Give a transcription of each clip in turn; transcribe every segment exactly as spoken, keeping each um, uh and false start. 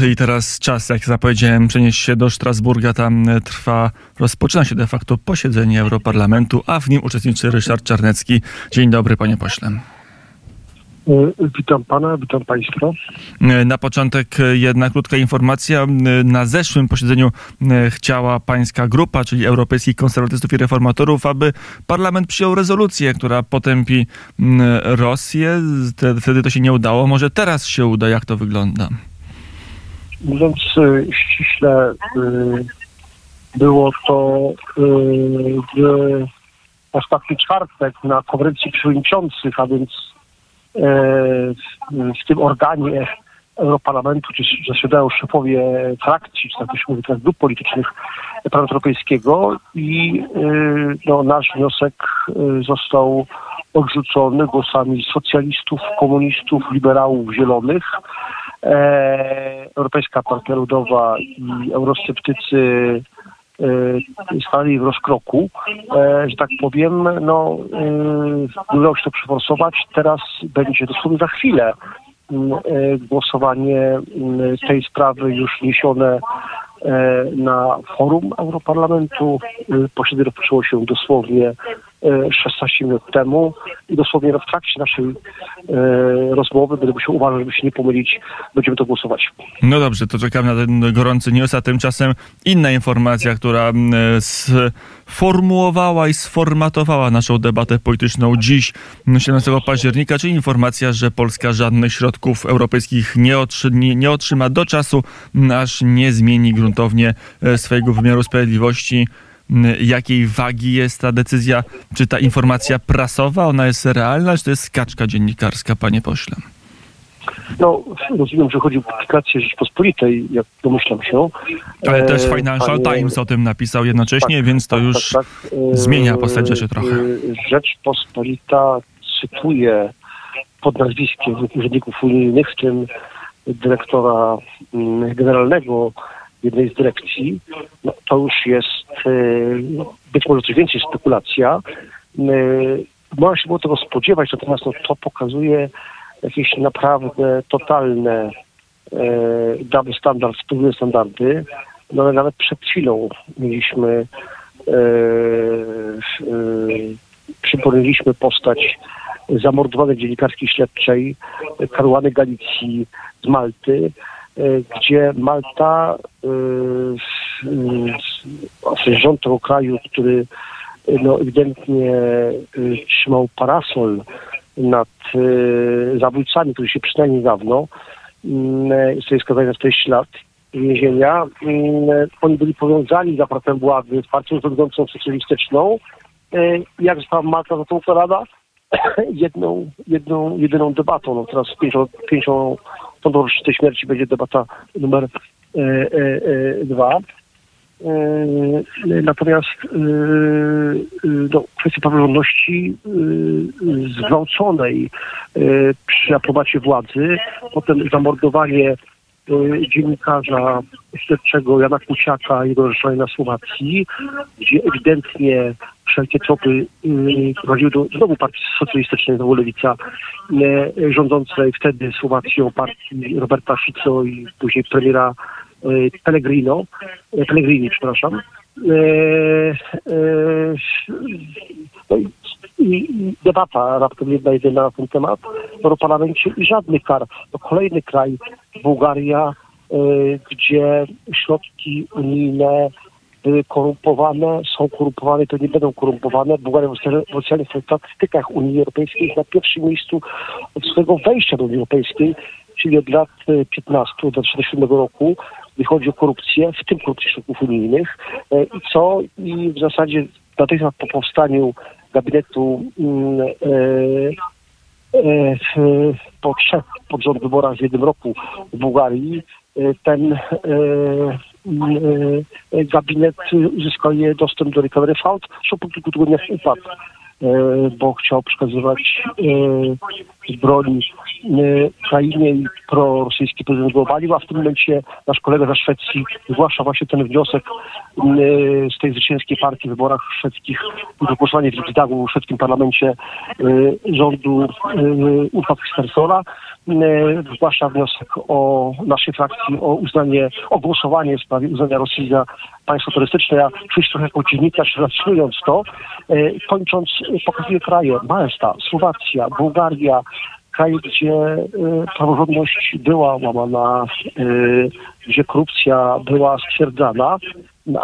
Ryszard. I teraz czas, jak zapowiedziałem, przenieść się do Strasburga. Tam trwa, rozpoczyna się de facto posiedzenie Europarlamentu, a w nim uczestniczy Ryszard Czarnecki. Dzień dobry, panie pośle. Witam pana, witam państwa. Na początek jedna krótka informacja. Na zeszłym posiedzeniu chciała pańska grupa, czyli Europejskich Konserwatystów i Reformatorów, aby parlament przyjął rezolucję, która potępi Rosję. Wtedy to się nie udało. Może teraz się uda. Jak to wygląda? Mówiąc ściśle, było to w ostatni czwartek na konferencji przewodniczących, a więc w tym organie Europarlamentu, gdzie zasiadają szefowie frakcji, czy tak to się mówi teraz, grup politycznych Parlamentu Europejskiego, i no, nasz wniosek został odrzucony głosami socjalistów, komunistów, liberałów, zielonych. Europejska Partia Ludowa i eurosceptycy stali w rozkroku, że tak powiem. No, udało się to przeforsować. Teraz będzie dosłownie za chwilę głosowanie tej sprawy już niesione na forum Europarlamentu. Posiedzenie rozpoczęło się dosłownie szesnaście minut temu i dosłownie w trakcie naszej rozmowy, będę musiał uważać, żeby się nie pomylić, będziemy to głosować. No dobrze, to czekam na ten gorący news, a tymczasem inna informacja, która sformułowała i sformatowała naszą debatę polityczną dziś, siedemnastego października, czyli informacja, że Polska żadnych środków europejskich nie, otrzy, nie, nie otrzyma do czasu, aż nie zmieni gruntownie swojego wymiaru sprawiedliwości. Jakiej wagi jest ta decyzja? Czy ta informacja prasowa, ona jest realna, czy to jest skaczka dziennikarska, panie pośle? No, rozumiem, że chodzi o publikację Rzeczpospolitej, jak domyślam się. Ale też Financial Panie... Times o tym napisał jednocześnie, tak, więc to tak, już tak, tak. zmienia postać rzeczy trochę. Rzeczpospolita cytuje pod nazwiskiem urzędników unijnych, w tym dyrektora generalnego jednej z dyrekcji. No, to już jest e, być może coś więcej spekulacja. E, można się było tego spodziewać, natomiast no, to pokazuje jakieś naprawdę totalne double standard, wspólne standardy. No, ale nawet przed chwilą mieliśmy e, e, przypomnieliśmy postać zamordowanej dziennikarskiej śledczej Karłany Galicji z Malty, gdzie Malta, rząd tego kraju, który no, ewidentnie trzymał parasol nad zabójcami, którzy się przynajmniej dawno, zostali skazani na czterdzieści lat więzienia. Oni byli powiązani z aparatem władzy, z partią rządzącą socjalistyczną. Jak została Malta za to ukarana? Jedną, jedną, jedyną debatą. No, teraz pięćdziesiąt po rocznicy śmierci będzie debata numer e, e, dwa. E, natomiast e, no, kwestia praworządności e, zgwałconej e, przy aprobacie władzy, potem zamordowanie e, dziennikarza śledczego Jana Kuciaka, jego rzeczenia na Słowacji, gdzie ewidentnie wszelkie tropy yy, prowadziły do znowu partii socjalistycznej, znowu lewica yy, rządzącej wtedy Słowacją, partii Roberta Fico i później premiera yy, Pellegrino, yy, Pellegrini, przepraszam. Yy, yy, no i, i debata raptem jedna jedyna na ten temat w Europarlamencie i żadnych kar. To kolejny kraj, Bułgaria, yy, gdzie środki unijne korumpowane, są korumpowane, to nie będą korumpowane. Bułgaria w oficjalnych statystykach Unii Europejskiej jest na pierwszym miejscu od swojego wejścia do Unii Europejskiej, czyli od lat piętnastu do dwa tysiące siódmego roku, gdy chodzi o korupcję, w tym korupcję środków unijnych. I co? I w zasadzie natychmiast po powstaniu gabinetu e, e, po trzech podrząd wyborach w jednym roku w Bułgarii ten e, gabinet uzyskuje dostęp do recovery fund, co po kilku tygodniach upadł. bo chciał przekazywać broni krainie i prorosyjski prezydent go obalił, a w tym momencie nasz kolega ze Szwecji zgłasza właśnie ten wniosek z tej zwycięskiej partii w wyborach szwedzkich i wygłoszenie w Riksdagu, w szwedzkim parlamencie, rządu Ulfa Kristerssona. Zgłasza wniosek o naszej frakcji o uznanie, o głosowanie w sprawie uznania Rosji za państwo turystyczne. Ja czuję się trochę jako dziennikarz, relacjonując to, kończąc, pokazuję kraje: Malta, Słowacja, Bułgaria, kraje, gdzie y, praworządność była łamana, y, gdzie korupcja była stwierdzana,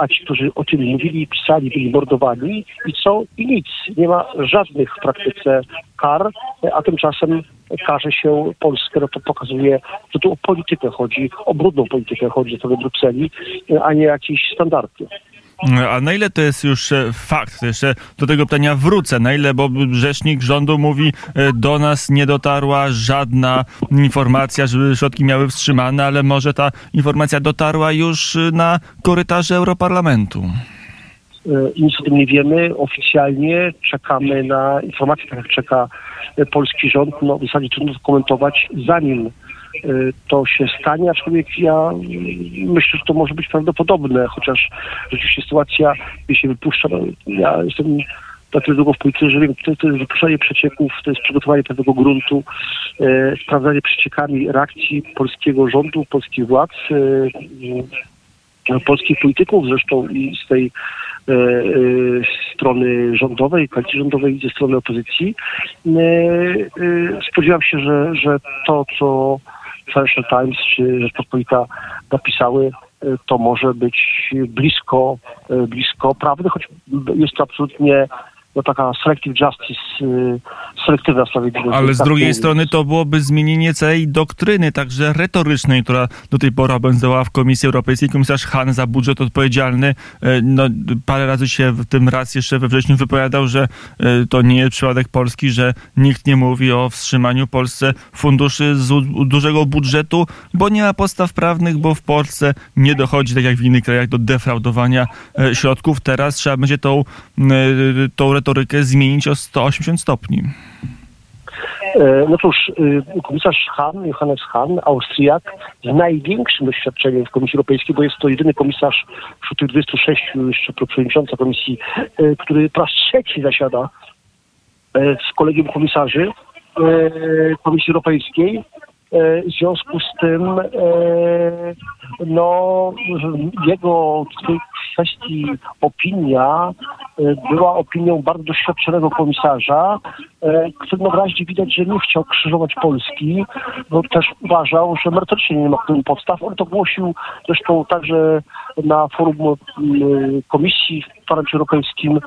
a ci, którzy o tym mówili, pisali, byli mordowani i co? I nic. Nie ma żadnych w praktyce kar, a tymczasem karze się Polskę. No to pokazuje, że tu o politykę chodzi, o brudną politykę chodzi do Brukseli, a nie jakieś standardy. A na ile to jest już fakt? To jeszcze do tego pytania wrócę. Na ile, bo rzecznik rządu mówi, do nas nie dotarła żadna informacja, żeby środki miały wstrzymane, ale może ta informacja dotarła już na korytarze Europarlamentu? Nic o tym nie wiemy. Oficjalnie czekamy na informację, tak jak czeka polski rząd. No, w zasadzie trudno komentować, zanim to się stanie, aczkolwiek ja myślę, że to może być prawdopodobne, chociaż rzeczywiście sytuacja, jeśli wypuszcza, no, ja jestem na tyle długo w polityce, że wiem, to, to jest wypuszczanie przecieków, to jest przygotowanie pewnego gruntu, e, sprawdzanie przeciekami reakcji polskiego rządu, polskich władz, e, polskich polityków zresztą i z tej E, e, strony rządowej, koalicji rządowej i ze strony opozycji. E, e, spodziewam się, że, że to, co Financial Times czy Rzeczpospolita napisały, e, to może być blisko, e, blisko prawdy, choć jest to absolutnie no, taka selective justice, e, selektywna sprawiedliwość. Ale z drugiej strony to byłoby zmienienie całej doktryny, także retorycznej, która do tej pory obowiązywała w Komisji Europejskiej. Komisarz Hahn, za budżet odpowiedzialny, e, no, parę razy się w tym raz jeszcze we wrześniu wypowiadał, że e, to nie jest przypadek Polski, że nikt nie mówi o wstrzymaniu Polsce funduszy z u, dużego budżetu, bo nie ma podstaw prawnych, bo w Polsce nie dochodzi, tak jak w innych krajach, do defraudowania e, środków. Teraz trzeba będzie tą, e, tą retorykę zmienić o sto osiemdziesiąt stopni. No cóż, komisarz Hahn, Johannes Hahn, Austriak, z największym doświadczeniem w Komisji Europejskiej, bo jest to jedyny komisarz wśród tych dwudziestu sześciu, jeszcze przewodnicząca komisji, który po raz trzeci zasiada z kolegium komisarzy Komisji Europejskiej. W związku z tym no, jego w tej kwestii opinia była opinią bardzo doświadczonego komisarza, który wyraźnie widać, że nie chciał krzyżować Polski, bo też uważał, że merytorycznie nie ma podstaw. On to głosił zresztą także na forum komisji w Parlamencie Europejskim,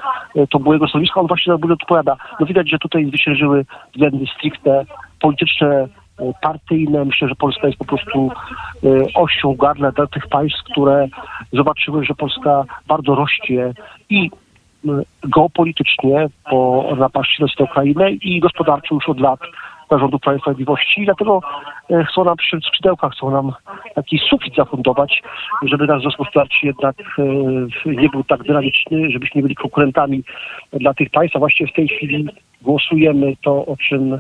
to było jego stanowisko, on właśnie na budżet odpowiada. No widać, że tutaj zwyciężyły względy stricte polityczne, partyjne. Myślę, że Polska jest po prostu osią gardła dla tych państw, które zobaczyły, że Polska bardzo rośnie i geopolitycznie po napaści na Ukrainę i gospodarczo już od lat dla rządu Prawa i Sprawiedliwości. I dlatego chcą nam przy skrzydełkach, chcą nam taki sufit zafundować, żeby nasz gospodarczy jednak nie był tak dynamiczny, żebyśmy nie byli konkurentami dla tych państw. A właśnie w tej chwili głosujemy to, o czym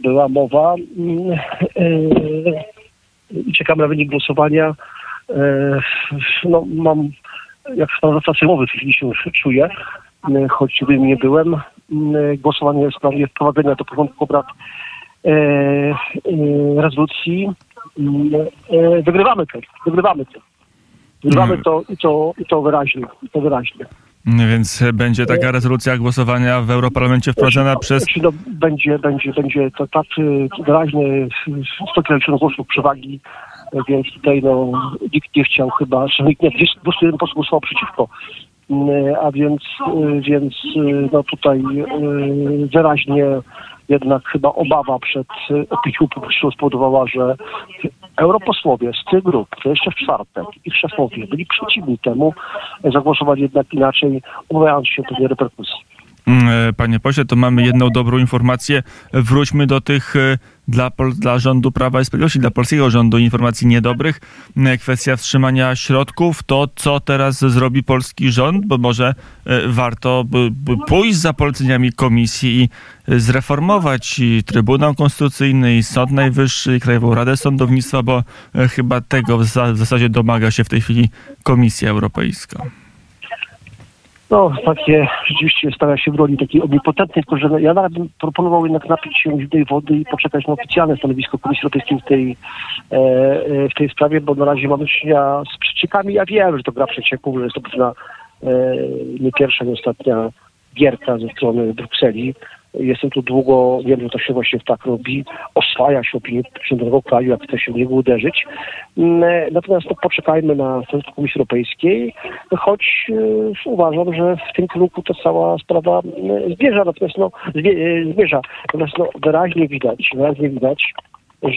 była mowa i czekam na wynik głosowania. No, mam, jak sprawozdawca sejmowy w tej chwili się czuję, choć bym nie byłem, głosowanie w sprawie wprowadzenia do porządku obrad rezolucji. Wygrywamy to, wygrywamy to. Wygrywamy to i to, i to wyraźnie, i to wyraźnie. Więc będzie taka rezolucja głosowania w Europarlamencie wprowadzona przez... No, będzie, będzie, będzie to tak wyraźnie sto tysięcy głosów przewagi, więc tutaj no, nikt nie chciał chyba, że nikt nie jeden posłów głosował przeciwko. A więc, więc no, tutaj wyraźnie jednak chyba obawa przed opinią publiczną spowodowała, że europosłowie z tych grup, to jeszcze w czwartek, ich szefowie byli przeciwni temu, zagłosowali jednak inaczej, obawiając się pewnej reperkusji. Panie pośle, to mamy jedną dobrą informację. Wróćmy do tych dla, dla rządu Prawa i Sprawiedliwości, dla polskiego rządu informacji niedobrych. Kwestia wstrzymania środków, to co teraz zrobi polski rząd, bo może warto by, by pójść za poleceniami komisji i zreformować i Trybunał Konstytucyjny, i Sąd Najwyższy, i Krajową Radę Sądownictwa, bo chyba tego w zasadzie domaga się w tej chwili Komisja Europejska. No, takie rzeczywiście stawia się w roli takiej omnipotentnej, tylko że ja nawet bym proponował jednak napić się zimnej wody i poczekać na oficjalne stanowisko Komisji Europejskiej w tej, e, e, w tej sprawie, bo na razie mamy do czynienia z przeciekami. Ja wiem, że to gra przecieków, że jest to pewna e, nie pierwsza, nie ostatnia gierka ze strony Brukseli. Jestem tu długo, wiem, że to się właśnie tak robi, oswaja się opinię danego kraju, jak chce się w niego uderzyć. Natomiast no, poczekajmy na stanowisko Komisji Europejskiej, choć y, uważam, że w tym kierunku ta cała sprawa y, zmierza. Natomiast no, zbie, y, zmierza. Natomiast no, wyraźnie widać, wyraźnie widać,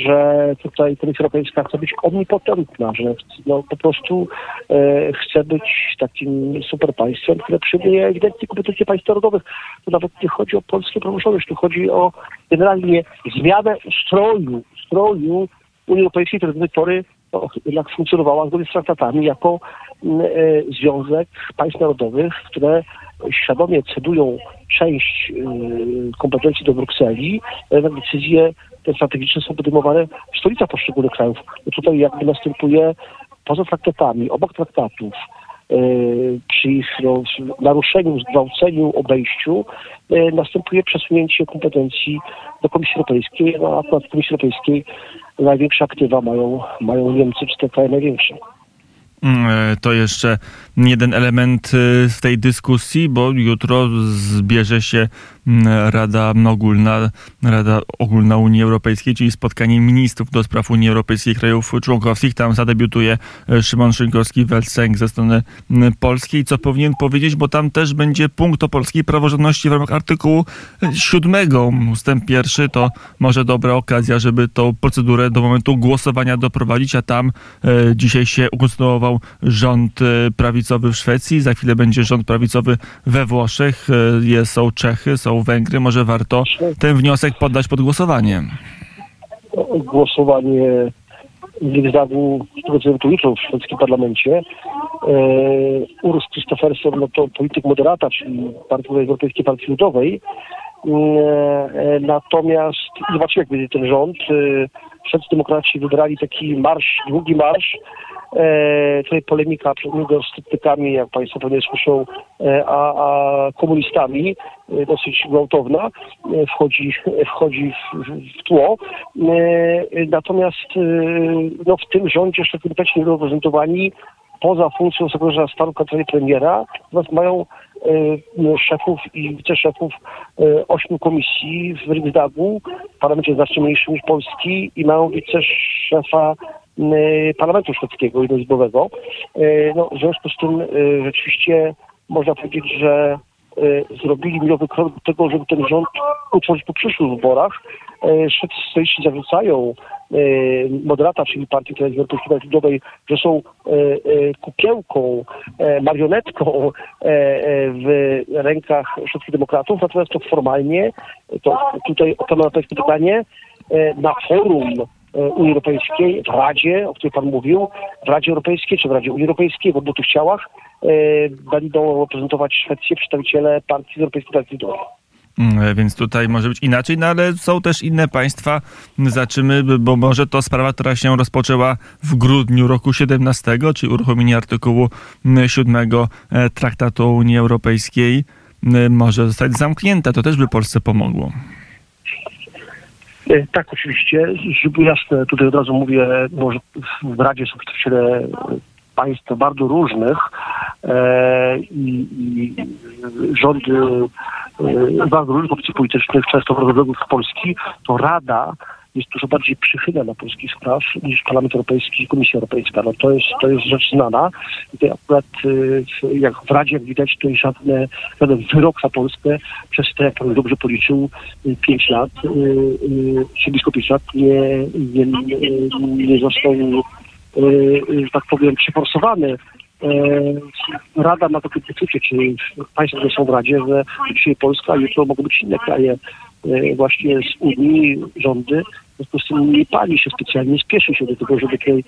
że tutaj Komisja Europejska chce być omnipotentna, że no, po prostu e, chce być takim super państwem, które przyjmuje ewidentnie kompetencje państw narodowych. To nawet nie chodzi o polską praworządność, tu chodzi o generalnie zmianę ustroju, ustroju Unii Europejskiej, która do tej pory no, jednak funkcjonowała zgodnie z traktatami jako e, związek państw narodowych, które świadomie cedują część e, kompetencji do Brukseli, jednak decyzje strategiczne są podejmowane w stolicach poszczególnych krajów. No tutaj jakby następuje poza traktatami, obok traktatów, yy, przy ich no, naruszeniu, zgwałceniu, obejściu, yy, następuje przesunięcie kompetencji do Komisji Europejskiej, no, a akurat w Komisji Europejskiej największe aktywa mają, mają Niemcy, czy te kraje największe. To jeszcze jeden element w tej dyskusji, bo jutro zbierze się Rada Ogólna, Rada Ogólna Unii Europejskiej, czyli spotkanie ministrów do spraw Unii Europejskiej krajów członkowskich. Tam zadebiutuje Szymon Szynkowski vel Sęk ze strony polskiej. Co powinien powiedzieć, bo tam też będzie punkt o polskiej praworządności w ramach artykułu siódmego ustęp pierwszy. To może dobra okazja, żeby tą procedurę do momentu głosowania doprowadzić, a tam dzisiaj się ukonstytuował rząd prawicowy w Szwecji, za chwilę będzie rząd prawicowy we Włoszech, są Czechy, są Węgry. Może warto ten wniosek poddać pod głosowanie. Głosowanie zygzagu, którego tu jutro w szwedzkim parlamencie. Urs Krzysztofersen, no to polityk moderata, czyli Europejskiej Partii Ludowej. Natomiast zobaczymy, jak będzie ten rząd. Socjaldemokraci wybrali taki marsz, długi marsz. E, tutaj polemika przed uniwersytetykami, jak Państwo pewnie słyszą, e, a, a komunistami, e, dosyć gwałtowna, e, wchodzi, wchodzi w, w, w tło. E, natomiast e, no, w tym rządzie socjaldemokraci reprezentowani poza funkcją sekretarza stanu kancelarii premiera, natomiast mają e, szefów i wiceszefów e, ośmiu komisji w Riksdagu, w parlamencie znacznie mniejszym niż Polski, i mają wiceszefa parlamentu szwedzkiego jednoizbowego. No, w związku z tym rzeczywiście można powiedzieć, że zrobili milowy krok do tego, żeby ten rząd utworzyć po przyszłych wyborach. Szwedzi zarzucają moderata, czyli partii, która jest w Europejskiej Ludowej, że są kukiełką, marionetką w rękach szwedzkich demokratów, natomiast to formalnie, to tutaj odpowiadam na to pytanie, na forum Unii Europejskiej, w Radzie, o której Pan mówił, w Radzie Europejskiej czy w Radzie Unii Europejskiej, w obu tych ciałach e, będą reprezentować Szwecję przedstawiciele partii Europejskiej Partii Ludowej. Więc tutaj może być inaczej, no ale są też inne państwa. Zaczymy, bo może to sprawa, która się rozpoczęła w grudniu roku siedemnastego, czyli uruchomienie artykułu siódmego Traktatu o Unii Europejskiej może zostać zamknięta. To też by Polsce pomogło. Tak, oczywiście. Żeby jasne, tutaj od razu mówię, może w Radzie są przedstawiciele państw bardzo różnych e, i, i rządy e, bardzo różnych opcji politycznych, często wrogowych w Polski, to Rada jest dużo bardziej przychylna dla polskich spraw niż Parlament Europejski i Komisja Europejska. No to jest, to jest rzecz znana. I akurat jak w Radzie, jak widać, to jest żadne, żaden wyrok na Polskę przez te, jak Pan dobrze policzył, pięć lat, czy blisko pięć lat nie, nie, nie, nie został, że tak powiem, przeforsowany. Rada ma takie poczucie, czyli państwo, które są w Radzie, że dzisiaj Polska, jutro mogą być inne kraje właśnie z Unii, rządy. W związku z tym nie pali się specjalnie, nie spieszy się do tego, żeby tej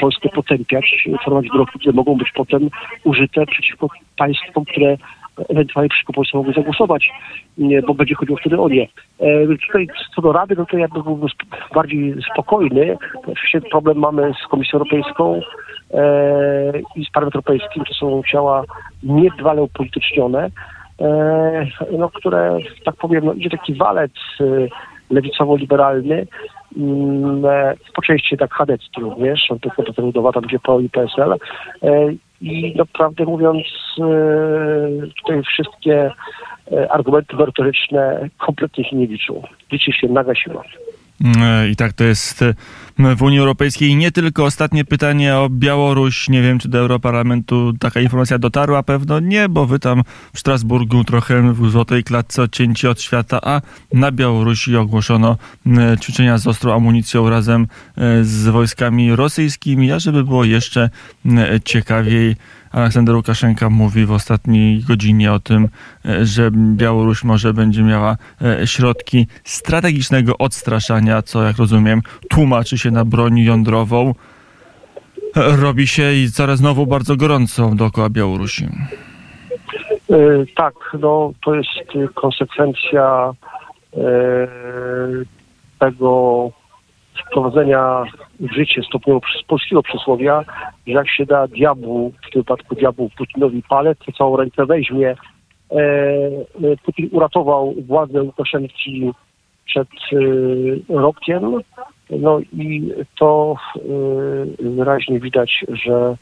Polskę potępiać, formować wyroki, które mogą być potem użyte przeciwko państwom, które ewentualnie przeciwko Polsce mogą zagłosować, bo będzie chodziło wtedy o nie. Tutaj co do Rady, no to ja bym był bardziej spokojny. Oczywiście problem mamy z Komisją Europejską i z Parlamentem Europejskim, to są ciała niedbale upolitycznione, no, które, tak powiem, no, idzie taki walec lewicowo-liberalny, po części tak chadecki również, Europejska Partia Ludowa, tam gdzie P O i P S L. I no, prawdę mówiąc, tutaj wszystkie argumenty merytoryczne kompletnie się nie liczą. Liczy się naga siła. I tak to jest w Unii Europejskiej. Nie tylko. Ostatnie pytanie o Białoruś. Nie wiem, czy do Europarlamentu taka informacja dotarła. Pewno nie, bo wy tam w Strasburgu trochę w złotej klatce odcięci od świata, a na Białorusi ogłoszono ćwiczenia z ostrą amunicją razem z wojskami rosyjskimi. A żeby było jeszcze ciekawiej, Aleksander Łukaszenka mówi w ostatniej godzinie o tym, że Białoruś może będzie miała środki strategicznego odstraszania, co jak rozumiem tłumaczy się na broń jądrową. Robi się i coraz znowu bardzo gorąco dookoła Białorusi. Yy, tak, no to jest konsekwencja yy, tego wprowadzenia w życie stopniowo polskiego przysłowia, że jak się da diabłu, w tym wypadku diabłu Putinowi palec, to całą rękę weźmie. E, Putin uratował władzę Łukaszenki przed e, rokiem, no i to e, wyraźnie widać, że,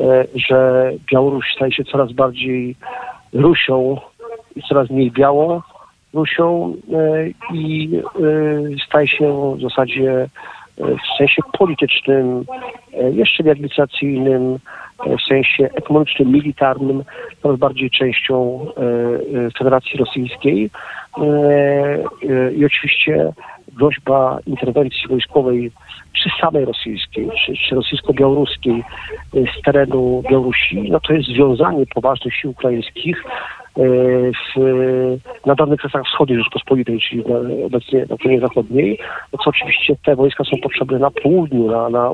e, że Białoruś staje się coraz bardziej Rusią i coraz mniej białą Rusią i staje się w zasadzie w sensie politycznym, jeszcze administracyjnym, w sensie ekonomicznym, militarnym, coraz bardziej częścią Federacji Rosyjskiej. I oczywiście groźba interwencji wojskowej, czy samej rosyjskiej, czy, czy rosyjsko-białoruskiej z terenu Białorusi, no to jest związanie poważnych sił ukraińskich W, na danych kresach wschodniej Rzeczpospolitej, czyli na, obecnie na Ukrainie Zachodniej, no co oczywiście te wojska są potrzebne na południu, na, na, e,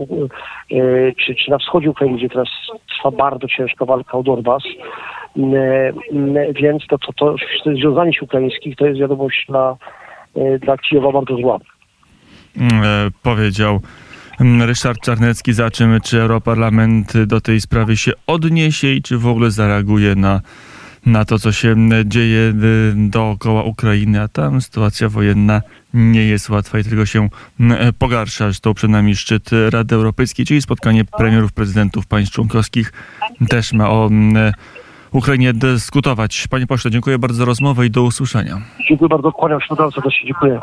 czy, czy na wschodzie Ukrainy, gdzie teraz trwa bardzo ciężka walka o Donbas. E, e, więc to, to, to, to związanie się ukraińskich to jest wiadomość dla, e, dla Kijowa bardzo zła. E, powiedział Ryszard Czarnecki. Zobaczymy, czy Europarlament do tej sprawy się odniesie i czy w ogóle zareaguje na na to, co się dzieje dookoła Ukrainy, a tam sytuacja wojenna nie jest łatwa i tylko się pogarsza. Zresztą przed nami szczyt Rady Europejskiej, czyli spotkanie premierów, prezydentów państw członkowskich też ma o Ukrainie dyskutować. Panie pośle, dziękuję bardzo za rozmowę i do usłyszenia. Dziękuję bardzo, kłaniam się, bardzo dziękuję.